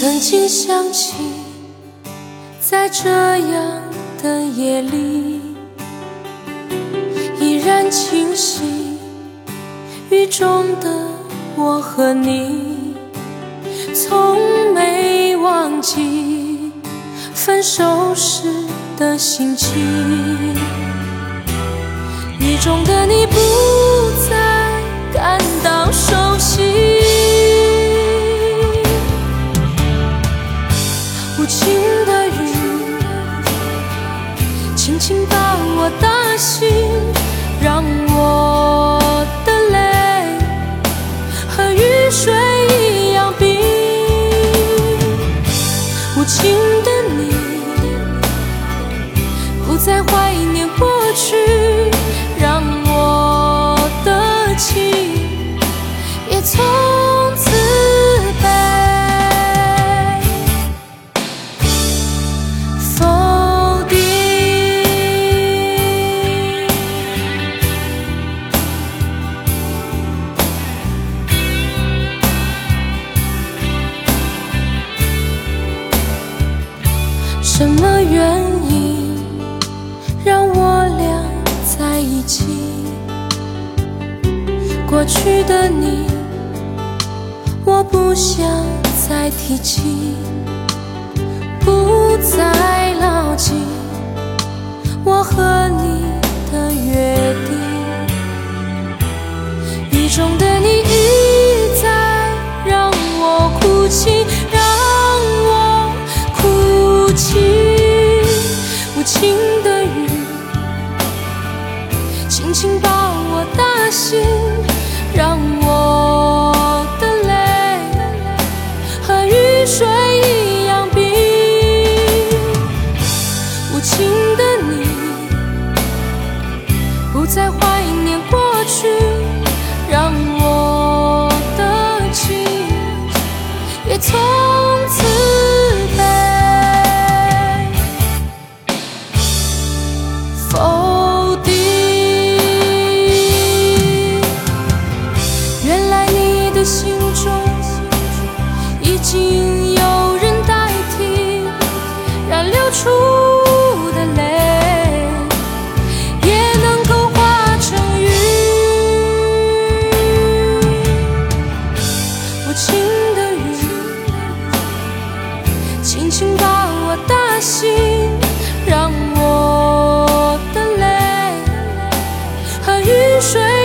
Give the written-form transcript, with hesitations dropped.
曾经想起，在这样的夜里，依然清晰，雨中的我和你，从没忘记分手时的心情。雨中的你不再感到熟悉，轻轻把我打醒，让我的泪和雨水一样冰。无情的你不再怀念过去，让我的情也从此什么原因让我俩在一起？过去的你，我不想再提起，不再牢记我和你的约定。雨中的你一再让我哭泣，无情的雨轻轻把我打醒，让我的泪和雨水一样冰。无情的你不再怀念过去，让我的情也从此水